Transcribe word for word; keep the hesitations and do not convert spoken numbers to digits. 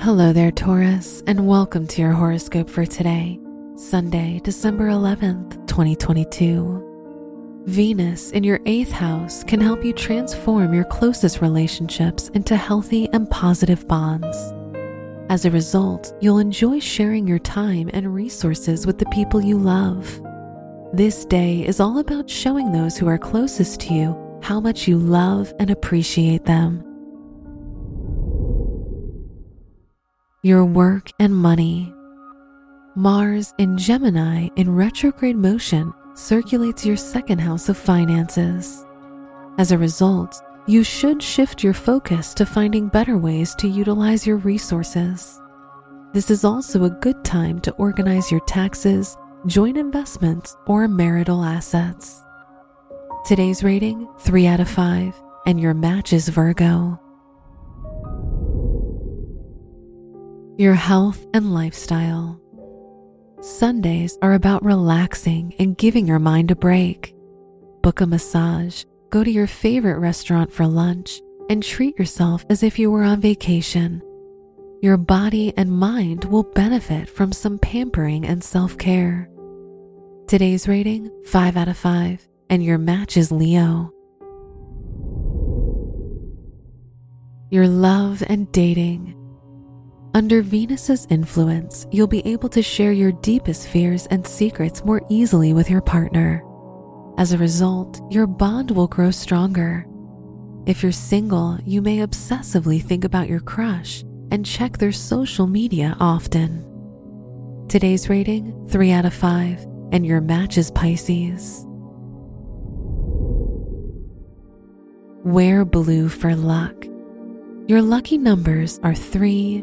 Hello there, Taurus, and welcome to your horoscope for today, Sunday, December eleventh, twenty twenty-two. Venus in your eighth house can help you transform your closest relationships into healthy and positive bonds. As a result, you'll enjoy sharing your time and resources with the people you love. This day is all about showing those who are closest to you how much you love and appreciate them. Your work and money. Mars in Gemini in retrograde motion circulates your second house of finances. As a result, you should shift your focus to finding better ways to utilize your resources. This is also a good time to organize your taxes, joint investments, or marital assets. Today's rating, three out of five, and your match is Virgo. Your health and lifestyle. Sundays are about relaxing and giving your mind a break. Book a massage, go to your favorite restaurant for lunch, and treat yourself as if you were on vacation. Your body and mind will benefit from some pampering and self-care. Today's rating, five out of five, and your match is Leo. Your love and dating. Under Venus's influence, you'll be able to share your deepest fears and secrets more easily with your partner. As a result, your bond will grow stronger. If you're single, you may obsessively think about your crush and check their social media often. Today's rating, three out of five, and your match is Pisces. Wear blue for luck. Your lucky numbers are three,